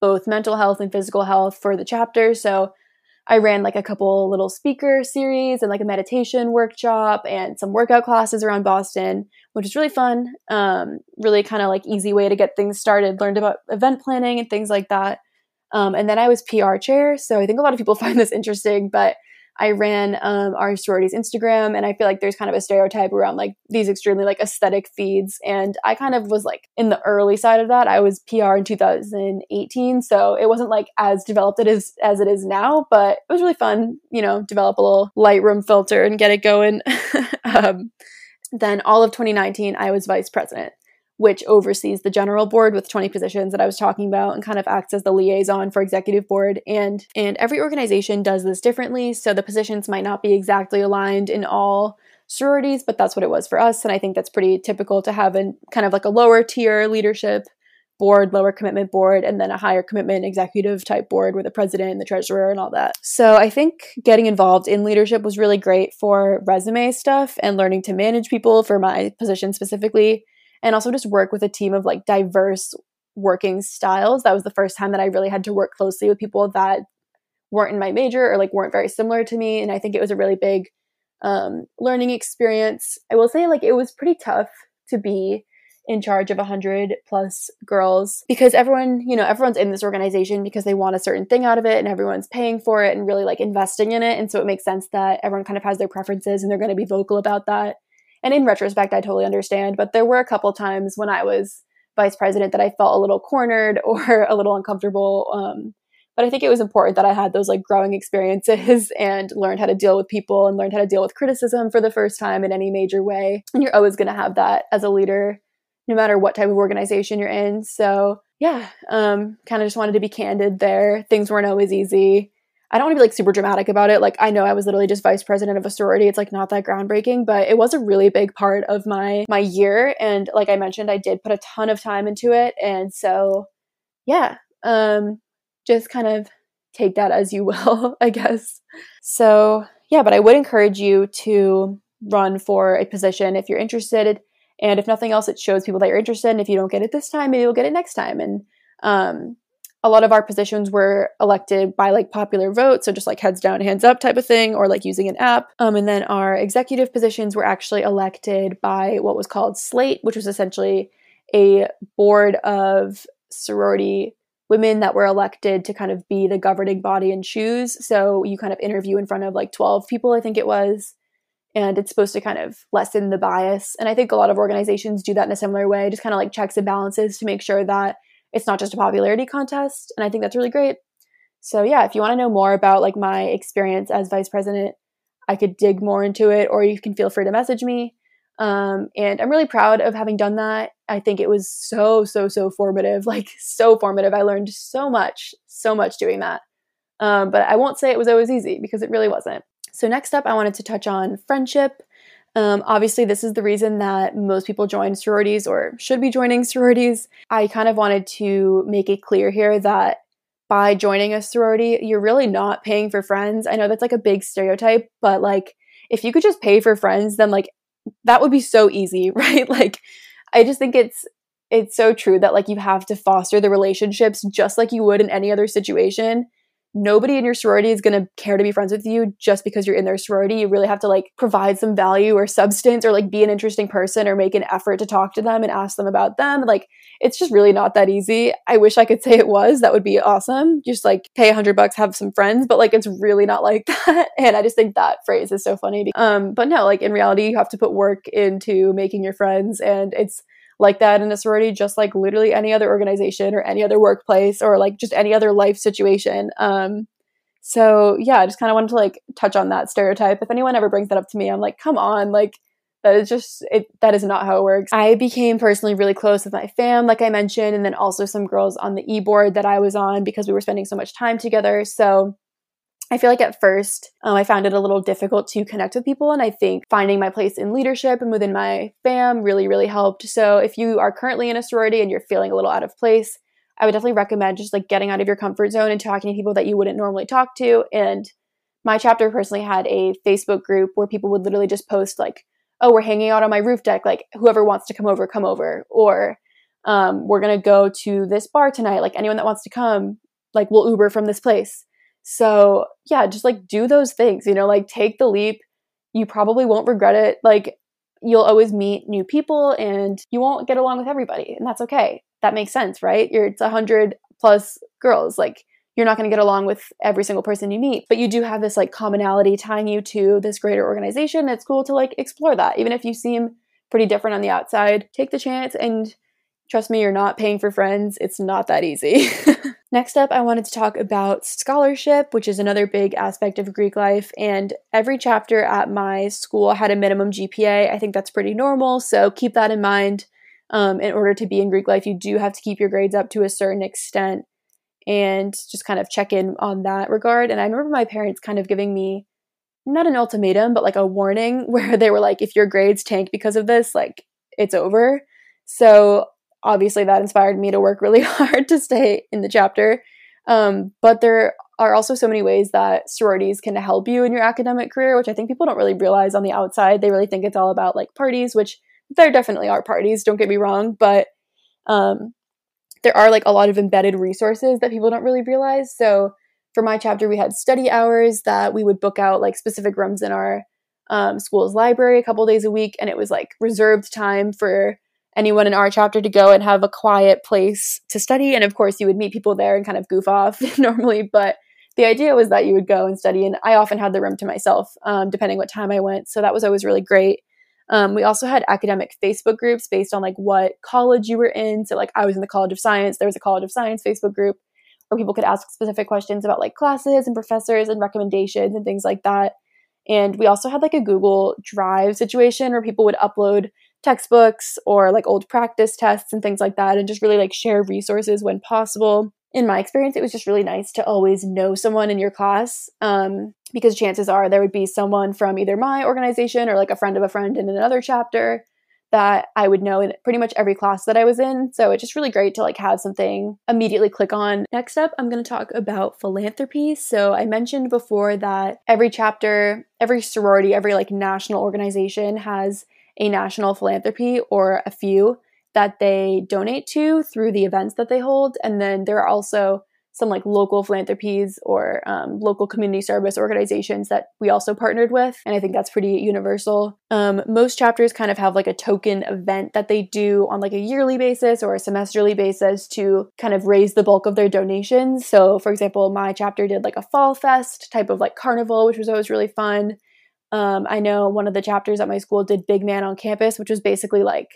both mental health and physical health for the chapter. So I ran, like, a couple little speaker series and, like, a meditation workshop and some workout classes around Boston, which is really fun. Um, really kind of, like, easy way to get things started, learned about event planning and things like that. Um, and then I was P R chair. So I think a lot of people find this interesting, but I ran um, our sorority's Instagram, and I feel like there's kind of a stereotype around, like, these extremely, like, aesthetic feeds. And I kind of was, like, in the early side of that. I was P R in two thousand eighteen. So it wasn't, like, as developed it is, as it is now, but it was really fun, you know, develop a little Lightroom filter and get it going. um, then all of twenty nineteen, I was vice president, which oversees the general board with twenty positions that I was talking about, and kind of acts as the liaison for executive board. And and every organization does this differently, so the positions might not be exactly aligned in all sororities, but that's what it was for us. And I think that's pretty typical to have in kind of, like, a lower tier leadership board, lower commitment board, and then a higher commitment executive type board with the president and the treasurer and all that. So I think getting involved in leadership was really great for resume stuff and learning to manage people for my position specifically. And also just work with a team of, like, diverse working styles. That was the first time that I really had to work closely with people that weren't in my major or, like, weren't very similar to me. And I think it was a really big um, learning experience. I will say, like, it was pretty tough to be in charge of one hundred plus girls, because everyone, you know, everyone's in this organization because they want a certain thing out of it, and everyone's paying for it and really, like, investing in it. And so it makes sense that everyone kind of has their preferences, and they're going to be vocal about that. And in retrospect, I totally understand, but there were a couple times when I was vice president that I felt a little cornered or a little uncomfortable. Um, but I think it was important that I had those, like, growing experiences and learned how to deal with people and learned how to deal with criticism for the first time in any major way. And you're always going to have that as a leader, no matter what type of organization you're in. So yeah, um, kind of just wanted to be candid there. Things weren't always easy. I don't want to be like super dramatic about it. Like, I know I was literally just vice president of a sorority. It's like not that groundbreaking, but it was a really big part of my, my year. And like I mentioned, I did put a ton of time into it. And so, yeah, um, just kind of take that as you will, I guess. So yeah, but I would encourage you to run for a position if you're interested. And if nothing else, it shows people that you're interested. And if you don't get it this time, maybe you'll get it next time. And um, a lot of our positions were elected by like popular vote. So just like heads down, hands up type of thing, or like using an app. Um, and then our executive positions were actually elected by what was called Slate, which was essentially a board of sorority women that were elected to kind of be the governing body and choose. So you kind of interview in front of like twelve people, I think it was. And it's supposed to kind of lessen the bias. And I think a lot of organizations do that in a similar way, just kind of like checks and balances to make sure that it's not just a popularity contest. And I think that's really great. So yeah, if you want to know more about like my experience as vice president, I could dig more into it, or you can feel free to message me. Um, and I'm really proud of having done that. I think it was so, so, so formative, like so formative. I learned so much, so much doing that. Um, but I won't say it was always easy, because it really wasn't. So next up, I wanted to touch on friendship. Um, obviously, this is the reason that most people join sororities or should be joining sororities. I kind of wanted to make it clear here that by joining a sorority, you're really not paying for friends. I know that's like a big stereotype, but like if you could just pay for friends, then like that would be so easy, right? Like I just think it's it's so true that like you have to foster the relationships just like you would in any other situation. Nobody in your sorority is going to care to be friends with you just because you're in their sorority. You really have to like provide some value or substance, or like be an interesting person, or make an effort to talk to them and ask them about them. Like it's just really not that easy. I wish I could say it was. That would be awesome. Just like pay a hundred bucks, have some friends, but like it's really not like that. And I just think that phrase is so funny. Because, um, but no, like in reality, you have to put work into making your friends, and it's like that in a sorority, just like literally any other organization or any other workplace or like just any other life situation. Um, so yeah, I just kind of wanted to like touch on that stereotype. If anyone ever brings that up to me, I'm like, come on, like that is just, it, that is not how it works. I became personally really close with my fam, like I mentioned, and then also some girls on the e-board that I was on, because we were spending so much time together. So I feel like at first um, I found it a little difficult to connect with people. And I think finding my place in leadership and within my fam really, really helped. So if you are currently in a sorority and you're feeling a little out of place, I would definitely recommend just like getting out of your comfort zone and talking to people that you wouldn't normally talk to. And my chapter personally had a Facebook group where people would literally just post like, oh, we're hanging out on my roof deck. Like whoever wants to come over, come over. Or um, we're going to go to this bar tonight. Like anyone that wants to come, like we'll Uber from this place. So yeah, just like do those things, you know, like take the leap. You probably won't regret it. Like you'll always meet new people and you won't get along with everybody, and that's okay. That makes sense, right? You're, it's a hundred plus girls. Like you're not going to get along with every single person you meet, but you do have this like commonality tying you to this greater organization. It's cool to like explore that. Even if you seem pretty different on the outside, take the chance, and trust me, you're not paying for friends. It's not that easy. Next up, I wanted to talk about scholarship, which is another big aspect of Greek life. And every chapter at my school had a minimum G P A. I think that's pretty normal, so keep that in mind. Um, in order to be in Greek life, you do have to keep your grades up to a certain extent and just kind of check in on that regard. And I remember my parents kind of giving me, not an ultimatum, but like a warning where they were like, if your grades tank because of this, like it's over. So obviously, that inspired me to work really hard to stay in the chapter. Um, but there are also so many ways that sororities can help you in your academic career, which I think people don't really realize on the outside. They really think it's all about like parties, which there definitely are parties, don't get me wrong. But um, there are like a lot of embedded resources that people don't really realize. So for my chapter, we had study hours that we would book out like specific rooms in our um, school's library a couple days a week. And it was like reserved time for anyone in our chapter to go and have a quiet place to study. And of course you would meet people there and kind of goof off normally, but the idea was that you would go and study. And I often had the room to myself, um, depending what time I went. So that was always really great. Um, we also had academic Facebook groups based on like what college you were in. So like I was in the College of Science, there was a College of Science Facebook group where people could ask specific questions about like classes and professors and recommendations and things like that. And we also had like a Google Drive situation where people would upload textbooks or like old practice tests and things like that, and just really like share resources when possible. in my experience, it was just really nice to always know someone in your class, um, because chances are there would be someone from either my organization or like a friend of a friend in another chapter that I would know in pretty much every class that I was in. So it's just really great to like have something immediately click on. Next up, I'm going to talk about philanthropy. So I mentioned before that every chapter, every sorority, every like national organization has a national philanthropy or a few that they donate to through the events that they hold. And then there are also some like local philanthropies or um, local community service organizations that we also partnered with. And I think that's pretty universal. Um, most chapters kind of have like a token event that they do on like a yearly basis or a semesterly basis to kind of raise the bulk of their donations. So for example, my chapter did like a fall fest type of like carnival, which was always really fun. Um, I know one of the chapters at my school did Big Man on Campus, which was basically like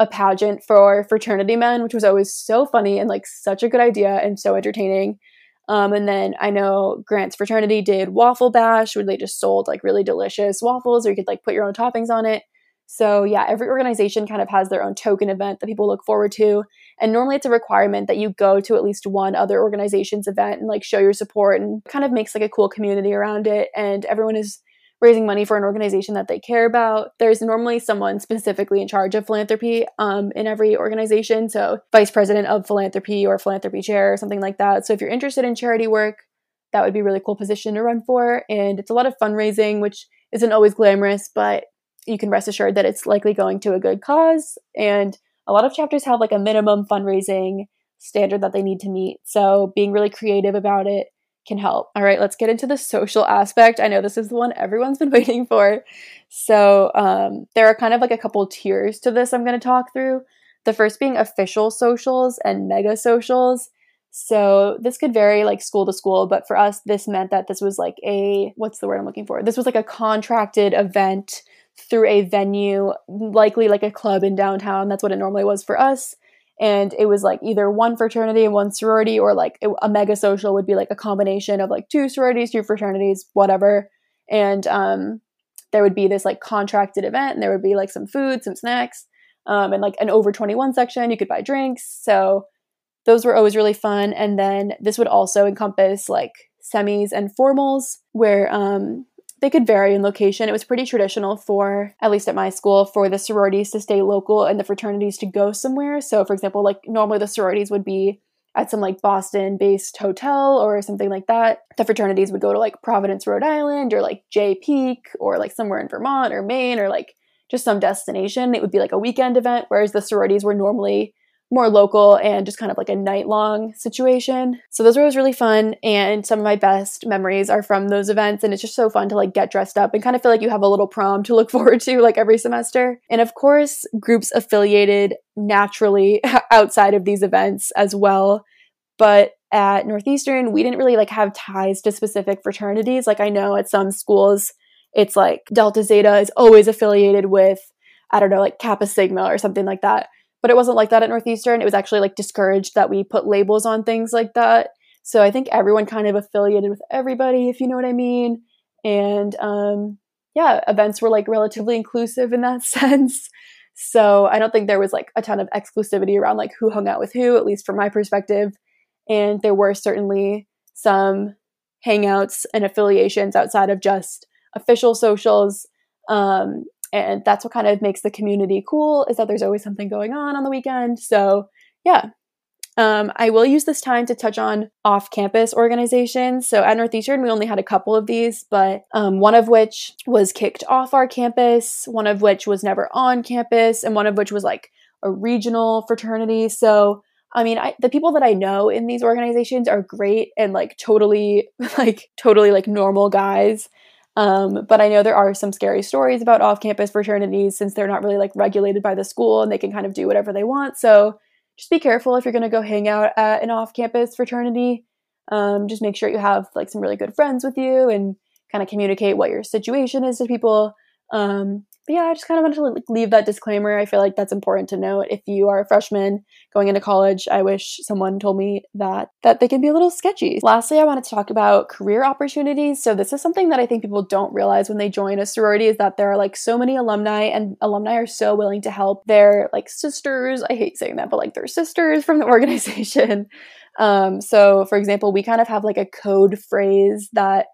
a pageant for fraternity men, which was always so funny and like such a good idea and so entertaining. Um, and then I know Grant's fraternity did Waffle Bash, where they just sold like really delicious waffles, or you could like put your own toppings on it. So yeah, every organization kind of has their own token event that people look forward to. And normally it's a requirement that you go to at least one other organization's event and like show your support, and kind of makes like a cool community around it. And everyone is raising money for an organization that they care about. There's normally someone specifically in charge of philanthropy um, in every organization. So vice president of philanthropy or philanthropy chair or something like that. So if you're interested in charity work, that would be a really cool position to run for. And it's a lot of fundraising, which isn't always glamorous, but you can rest assured that it's likely going to a good cause. And a lot of chapters have like a minimum fundraising standard that they need to meet. So being really creative about it can help. All right, let's get into the social aspect. I know this is the one everyone's been waiting for. So um, there are kind of like a couple tiers to this I'm going to talk through. The first being official socials and mega socials. So this could vary like school to school, but for us, this meant that this was like a, what's the word I'm looking for? This was like a contracted event through a venue, likely like a club in downtown. That's what it normally was for us. And it was like either one fraternity and one sorority, or like a mega social would be like a combination of like two sororities, two fraternities, whatever. And um, there would be this like contracted event, and there would be like some food, some snacks, um, and like an over twenty-one section. You could buy drinks. So those were always really fun. And then this would also encompass like semis and formals, where um, they could vary in location. It was pretty traditional for, at least at my school, for the sororities to stay local and the fraternities to go somewhere. So for example, like normally the sororities would be at some like Boston-based hotel or something like that. The fraternities would go to like Providence, Rhode Island, or like Jay Peak, or like somewhere in Vermont or Maine, or like just some destination. It would be like a weekend event, whereas the sororities were normally more local and just kind of like a night-long situation. So those were always really fun, and some of my best memories are from those events, and it's just so fun to like get dressed up and kind of feel like you have a little prom to look forward to like every semester. And of course, groups affiliated naturally outside of these events as well. But at Northeastern, we didn't really like have ties to specific fraternities. Like I know at some schools, it's like Delta Zeta is always affiliated with, I don't know, like Kappa Sigma or something like that. But it wasn't like that at Northeastern. It was actually like discouraged that we put labels on things like that. So I think everyone kind of affiliated with everybody, if you know what I mean. And um, yeah, events were like relatively inclusive in that sense. So I don't think there was like a ton of exclusivity around like who hung out with who, at least from my perspective. And there were certainly some hangouts and affiliations outside of just official socials. Um, And that's what kind of makes the community cool, is that there's always something going on on the weekend. So yeah, um, I will use this time to touch on off-campus organizations. So at Northeastern, we only had a couple of these, but um, one of which was kicked off our campus, one of which was never on campus, and one of which was like a regional fraternity. So I mean, I, the people that I know in these organizations are great and like totally, like totally like normal guys. Um, but I know there are some scary stories about off-campus fraternities, since they're not really like regulated by the school and they can kind of do whatever they want. So just be careful if you're going to go hang out at an off-campus fraternity. Um, just make sure you have like some really good friends with you and kind of communicate what your situation is to people. Um, but yeah, I just kind of wanted to like, leave that disclaimer. I feel like that's important to note. If you are a freshman going into college, I wish someone told me that, that they can be a little sketchy. Lastly, I wanted to talk about career opportunities. So this is something that I think people don't realize when they join a sorority, is that there are like so many alumni, and alumni are so willing to help their like sisters. I hate saying that, but like their sisters from the organization Um, so for example, we kind of have like a code phrase that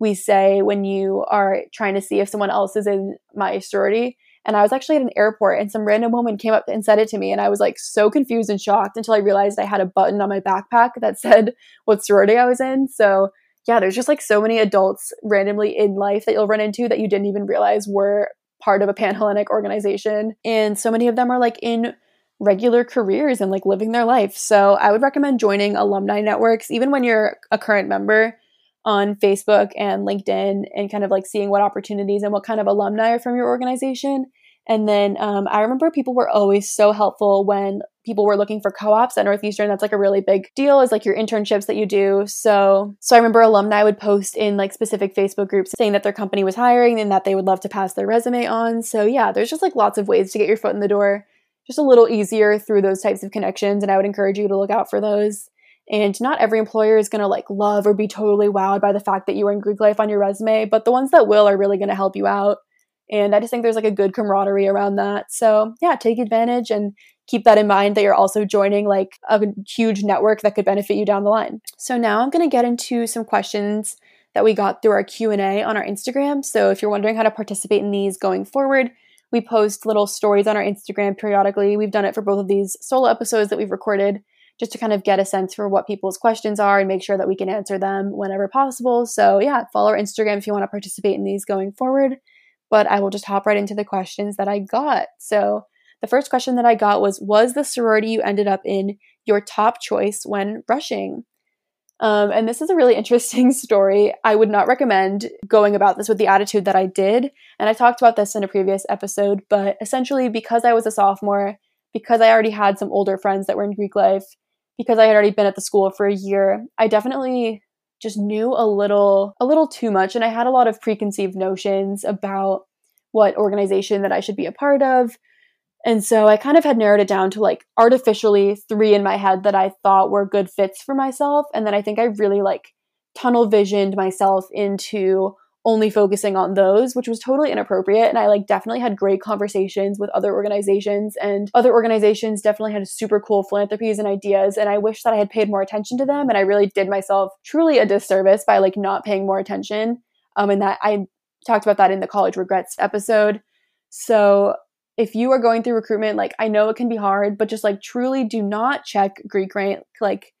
we say when you are trying to see if someone else is in my sorority. And I was actually at an airport and some random woman came up and said it to me. And I was like so confused and shocked until I realized I had a button on my backpack that said what sorority I was in. So yeah, there's just like so many adults randomly in life that you'll run into that you didn't even realize were part of a Panhellenic organization. And so many of them are like in regular careers and like living their life. So I would recommend joining alumni networks, even when you're a current member, on Facebook and LinkedIn, and kind of like seeing what opportunities and what kind of alumni are from your organization. And then um, I remember people were always so helpful when people were looking for co-ops at Northeastern. That's like a really big deal, is like your internships that you do. So, so I remember alumni would post in like specific Facebook groups saying that their company was hiring and that they would love to pass their resume on. So yeah, there's just like lots of ways to get your foot in the door, just a little easier through those types of connections. And I would encourage you to look out for those. And not every employer is going to like love or be totally wowed by the fact that you were in Greek life on your resume, but the ones that will are really going to help you out. And I just think there's like a good camaraderie around that. So yeah, take advantage and keep that in mind that you're also joining like a huge network that could benefit you down the line. So now I'm going to get into some questions that we got through our Q and A on our Instagram. So if you're wondering how to participate in these going forward, we post little stories on our Instagram periodically. We've done it for both of these solo episodes that we've recorded, just to kind of get a sense for what people's questions are and make sure that we can answer them whenever possible. So yeah, follow our Instagram if you want to participate in these going forward. But I will just hop right into the questions that I got. So the first question that I got was, was the sorority you ended up in your top choice when rushing? Um, and this is a really interesting story. I would not recommend going about this with the attitude that I did. And I talked about this in a previous episode, but essentially because I was a sophomore, because I already had some older friends that were in Greek life, because I had already been at the school for a year, I definitely just knew a little, a little too much. And I had a lot of preconceived notions about what organization that I should be a part of. And so I kind of had narrowed it down to like artificially three in my head that I thought were good fits for myself. And then I think I really like tunnel visioned myself into only focusing on those, which was totally inappropriate. And I like definitely had great conversations with other organizations, and other organizations definitely had super cool philanthropies and ideas. And I wish that I had paid more attention to them. And I really did myself truly a disservice by like not paying more attention. Um, and that I talked about that in the college regrets episode. So if you are going through recruitment, like I know it can be hard, but just like truly do not check Greek Rank. Like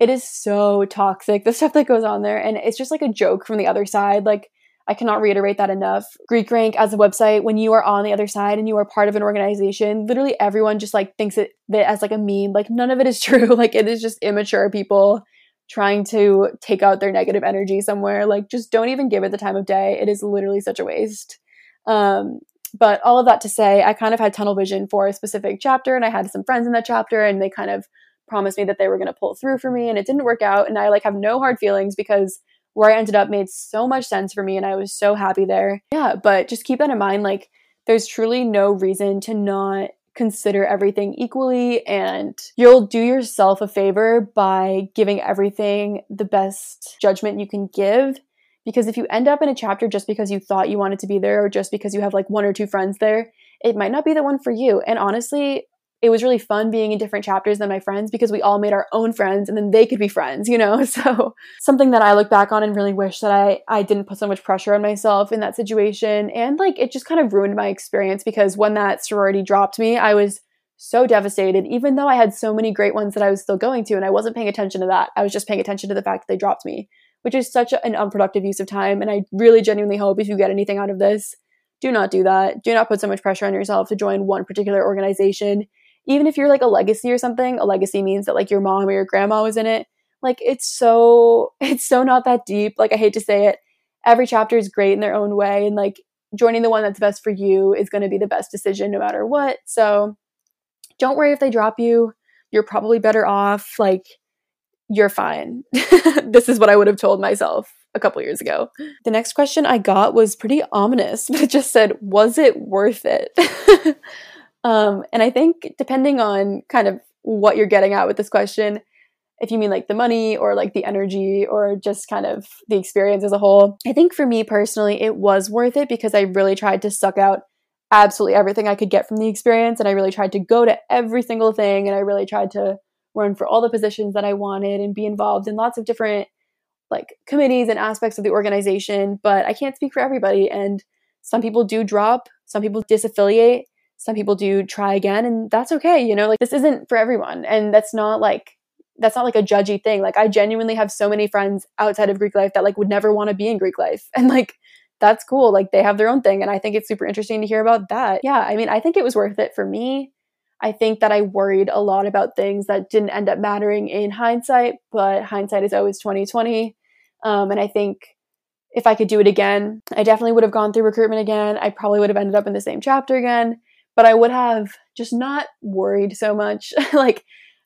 it is so toxic, the stuff that goes on there. And it's just like a joke from the other side. Like I cannot reiterate that enough. Greek Rank as a website, when you are on the other side and you are part of an organization, literally everyone just like thinks it, it as like a meme. Like none of it is true. Like it is just immature people trying to take out their negative energy somewhere. Like just don't even give it the time of day. It is literally such a waste. Um, but all of that to say, I kind of had tunnel vision for a specific chapter, and I had some friends in that chapter, and they kind of promised me that they were going to pull through for me, and it didn't work out. And I like have no hard feelings because where I ended up made so much sense for me, and I was so happy there. Yeah, but just keep that in mind. Like there's truly no reason to not consider everything equally, and you'll do yourself a favor by giving everything the best judgment you can give. Because if you end up in a chapter just because you thought you wanted to be there, or just because you have like one or two friends there, it might not be the one for you. And honestly, it was really fun being in different chapters than my friends, because we all made our own friends and then they could be friends, you know? So something that I look back on and really wish that I, I didn't put so much pressure on myself in that situation. And like, it just kind of ruined my experience, because when that sorority dropped me, I was so devastated, even though I had so many great ones that I was still going to, and I wasn't paying attention to that. I was just paying attention to the fact that they dropped me, which is such an unproductive use of time. And I really genuinely hope if you get anything out of this, do not do that. Do not put so much pressure on yourself to join one particular organization. Even if you're like a legacy or something, a legacy means that like your mom or your grandma was in it. Like it's so, it's so not that deep. Like I hate to say it. Every chapter is great in their own way. And like joining the one that's best for you is going to be the best decision no matter what. So don't worry if they drop you. You're probably better off. Like you're fine. This is what I would have told myself a couple years ago. The next question I got was pretty ominous, but it just said, was it worth it? Um, and I think depending on kind of what you're getting at with this question, if you mean like the money or like the energy or just kind of the experience as a whole, I think for me personally, it was worth it, because I really tried to suck out absolutely everything I could get from the experience. And I really tried to go to every single thing. And I really tried to run for all the positions that I wanted and be involved in lots of different like committees and aspects of the organization, but I can't speak for everybody. And some people do drop, some people disaffiliate, some people do try again, and that's okay. You know, like this isn't for everyone. And that's not like, that's not like a judgy thing. Like I genuinely have so many friends outside of Greek life that like would never want to be in Greek life. And like, that's cool. Like they have their own thing. And I think it's super interesting to hear about that. Yeah. I mean, I think it was worth it for me. I think that I worried a lot about things that didn't end up mattering in hindsight, but hindsight is always twenty twenty. Um, and I think if I could do it again, I definitely would have gone through recruitment again. I probably would have ended up in the same chapter again, but I would have just not worried so much. Like,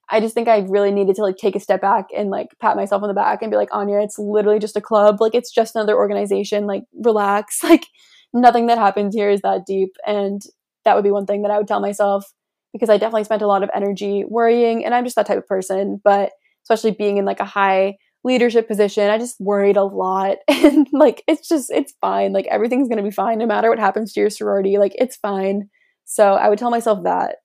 I just think I really needed to like take a step back and like pat myself on the back and be like, Anya, it's literally just a club. Like it's just another organization, like relax, like nothing that happens here is that deep. And that would be one thing that I would tell myself, because I definitely spent a lot of energy worrying, and I'm just that type of person, but especially being in like a high leadership position, I just worried a lot. And like, it's just, it's fine. Like everything's going to be fine no matter what happens to your sorority. Like it's fine. So I would tell myself that.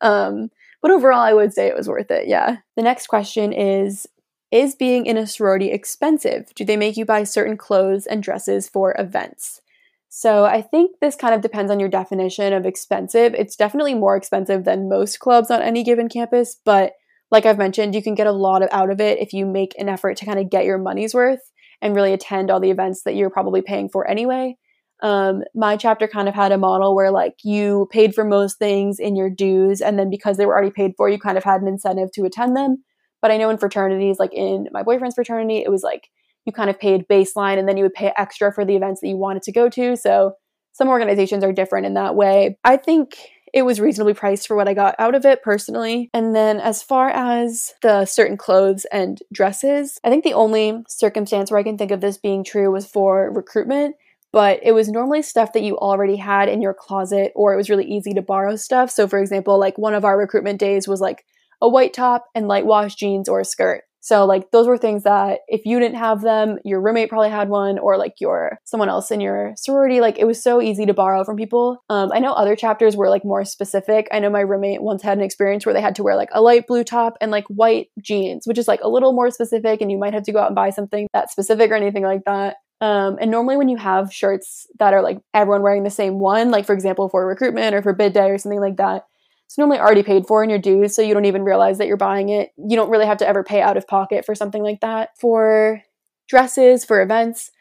um, But overall, I would say it was worth it, yeah. The next question is, is being in a sorority expensive? Do they make you buy certain clothes and dresses for events? So I think this kind of depends on your definition of expensive. It's definitely more expensive than most clubs on any given campus, but like I've mentioned, you can get a lot of, out of it if you make an effort to kind of get your money's worth and really attend all the events that you're probably paying for anyway. Um, my chapter kind of had a model where like you paid for most things in your dues, and then because they were already paid for, you kind of had an incentive to attend them. But I know in fraternities, like in my boyfriend's fraternity, it was like you kind of paid baseline and then you would pay extra for the events that you wanted to go to. So some organizations are different in that way. I think it was reasonably priced for what I got out of it personally. And then as far as the certain clothes and dresses, I think the only circumstance where I can think of this being true was for recruitment. But it was normally stuff that you already had in your closet, or it was really easy to borrow stuff. So for example, like one of our recruitment days was like a white top and light wash jeans or a skirt. So like those were things that if you didn't have them, your roommate probably had one, or like your someone else in your sorority. Like it was so easy to borrow from people. Um, I know other chapters were like more specific. I know my roommate once had an experience where they had to wear like a light blue top and like white jeans, which is like a little more specific, and you might have to go out and buy something that specific or anything like that. Um, and normally when you have shirts that are like everyone wearing the same one, like for example, for recruitment or for bid day or something like that, it's normally already paid for in your dues. So you don't even realize that you're buying it. You don't really have to ever pay out of pocket for something like that. For dresses, for events,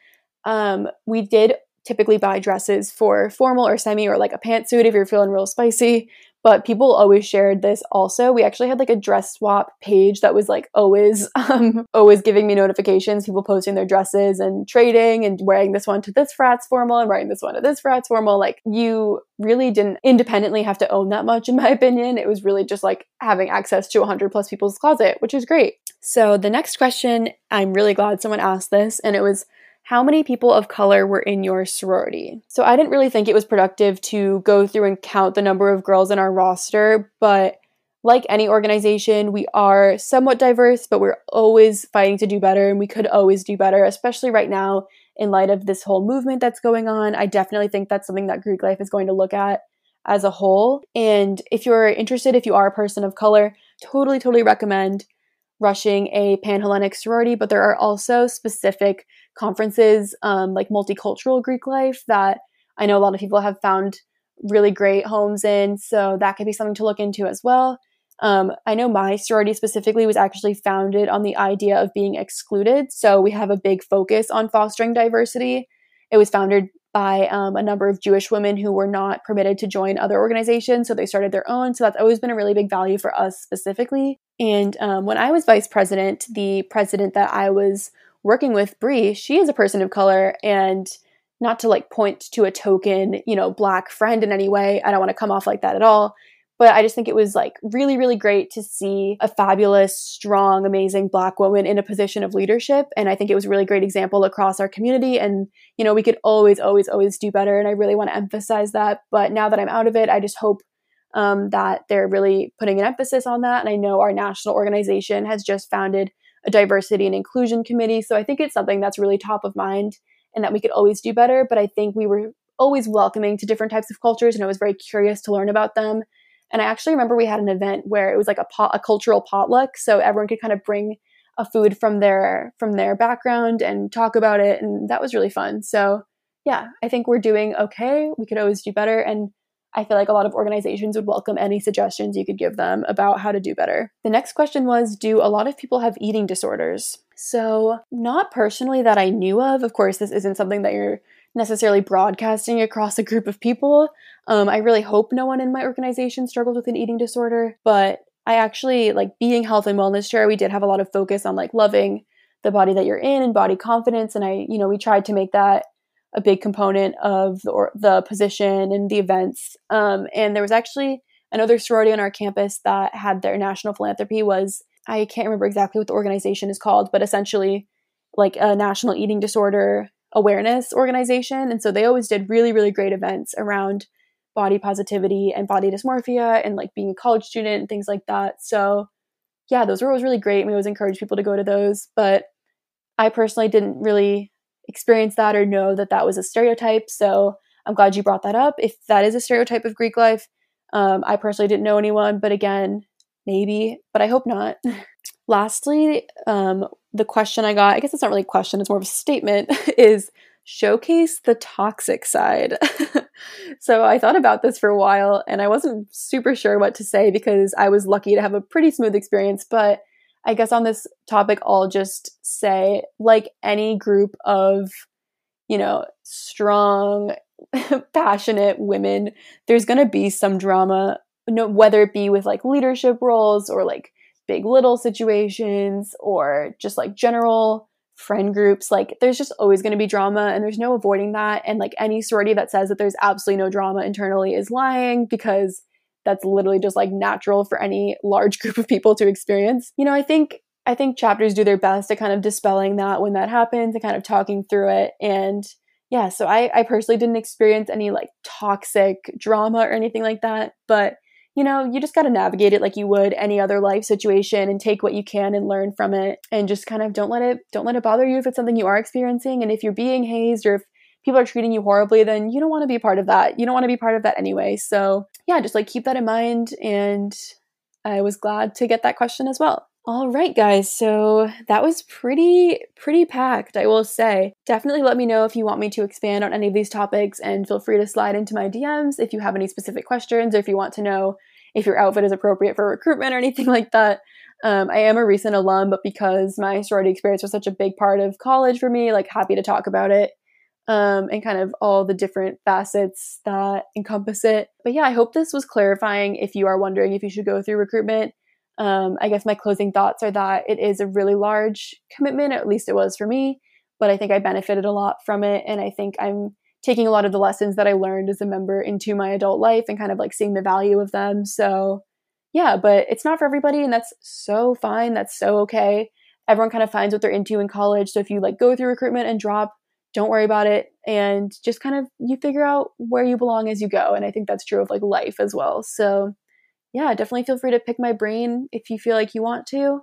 um, we did typically buy dresses for formal or semi or like a pantsuit if you're feeling real spicy. But people always shared this also. We actually had like a dress swap page that was like always, um, always giving me notifications, people posting their dresses and trading and wearing this one to this frat's formal and wearing this one to this frat's formal. Like you really didn't independently have to own that much, in my opinion. It was really just like having access to one hundred plus people's closet, which is great. So the next question, I'm really glad someone asked this, and it was, how many people of color were in your sorority? So I didn't really think it was productive to go through and count the number of girls in our roster, but like any organization, we are somewhat diverse, but we're always fighting to do better, and we could always do better, especially right now in light of this whole movement that's going on. I definitely think that's something that Greek life is going to look at as a whole. And if you're interested, if you are a person of color, totally, totally recommend rushing a Panhellenic sorority, but there are also specific conferences um, like multicultural Greek life that I know a lot of people have found really great homes in, so that could be something to look into as well. Um, I know my sorority specifically was actually founded on the idea of being excluded, so we have a big focus on fostering diversity. It was founded by um, a number of Jewish women who were not permitted to join other organizations, so they started their own. So that's always been a really big value for us specifically. And um, when I was vice president, the president that I was working with, Bree, she is a person of color, and not to like point to a token, you know, black friend in any way. I don't want to come off like that at all. But I just think it was like really, really great to see a fabulous, strong, amazing black woman in a position of leadership. And I think it was a really great example across our community. And, you know, we could always, always, always do better. And I really want to emphasize that. But now that I'm out of it, I just hope um, that they're really putting an emphasis on that. And I know our national organization has just founded a diversity and inclusion committee. So I think it's something that's really top of mind and that we could always do better. But I think we were always welcoming to different types of cultures, and I was very curious to learn about them. And I actually remember we had an event where it was like a pot, a cultural potluck. So everyone could kind of bring a food from their, from their background and talk about it. And that was really fun. So yeah, I think we're doing okay. We could always do better. And I feel like a lot of organizations would welcome any suggestions you could give them about how to do better. The next question was, do a lot of people have eating disorders? So not personally that I knew of. Of course, this isn't something that you're necessarily broadcasting across a group of people. Um, I really hope no one in my organization struggles with an eating disorder, but I actually, like being health and wellness chair, we did have a lot of focus on like loving the body that you're in and body confidence. And I, you know, we tried to make that a big component of the, or the position and the events. Um, and there was actually another sorority on our campus that had their national philanthropy was, I can't remember exactly what the organization is called, but essentially like a national eating disorder awareness organization. And so they always did really, really great events around body positivity and body dysmorphia and like being a college student and things like that. So yeah, those were always really great. And we always encourage people to go to those, but I personally didn't really experience that or know that that was a stereotype. So I'm glad you brought that up. If that is a stereotype of Greek life, um, I personally didn't know anyone, but again, maybe, but I hope not. Lastly, um, the question I got, I guess it's not really a question, it's more of a statement, is showcase the toxic side. So I thought about this for a while and I wasn't super sure what to say because I was lucky to have a pretty smooth experience. But I guess on this topic, I'll just say, like any group of, you know, strong, passionate women, there's going to be some drama, you know, whether it be with like leadership roles or like big little situations or just like general friend groups. Like there's just always going to be drama and there's no avoiding that. And like any sorority that says that there's absolutely no drama internally is lying, because that's literally just like natural for any large group of people to experience. You know, I think, I think chapters do their best at kind of dispelling that when that happens and kind of talking through it. And yeah, so I, I personally didn't experience any like toxic drama or anything like that, but you know, you just got to navigate it like you would any other life situation and take what you can and learn from it and just kind of don't let it, don't let it bother you if it's something you are experiencing. And if you're being hazed or if people are treating you horribly, then you don't want to be a part of that. You don't want to be part of that anyway. So yeah, just like keep that in mind. And I was glad to get that question as well. All right, guys. So that was pretty, pretty packed, I will say. Definitely let me know if you want me to expand on any of these topics, and feel free to slide into my D Ms if you have any specific questions or if you want to know if your outfit is appropriate for recruitment or anything like that. Um, I am a recent alum, but because my sorority experience was such a big part of college for me, like happy to talk about it. Um, and kind of all the different facets that encompass it. But yeah, I hope this was clarifying if you are wondering if you should go through recruitment. Um, I guess my closing thoughts are that it is a really large commitment, at least it was for me, but I think I benefited a lot from it. And I think I'm taking a lot of the lessons that I learned as a member into my adult life and kind of like seeing the value of them. So yeah, but it's not for everybody, and that's so fine. That's so okay. Everyone kind of finds what they're into in college. So if you like go through recruitment and drop, don't worry about it, and just kind of you figure out where you belong as you go. And I think that's true of like life as well. So yeah, definitely feel free to pick my brain if you feel like you want to.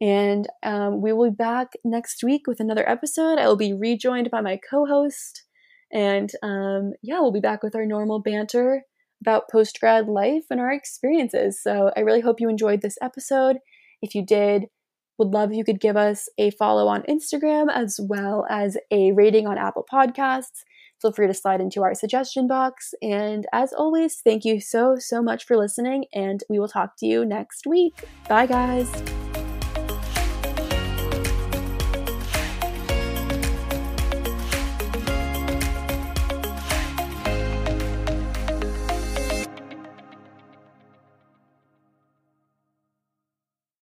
And um, we will be back next week with another episode. I will be rejoined by my co-host, and um, yeah, we'll be back with our normal banter about post-grad life and our experiences. So I really hope you enjoyed this episode. If you did, would love if you could give us a follow on Instagram as well as a rating on Apple Podcasts. Feel free to slide into our suggestion box. And as always, thank you so, so much for listening, and we will talk to you next week. Bye, guys.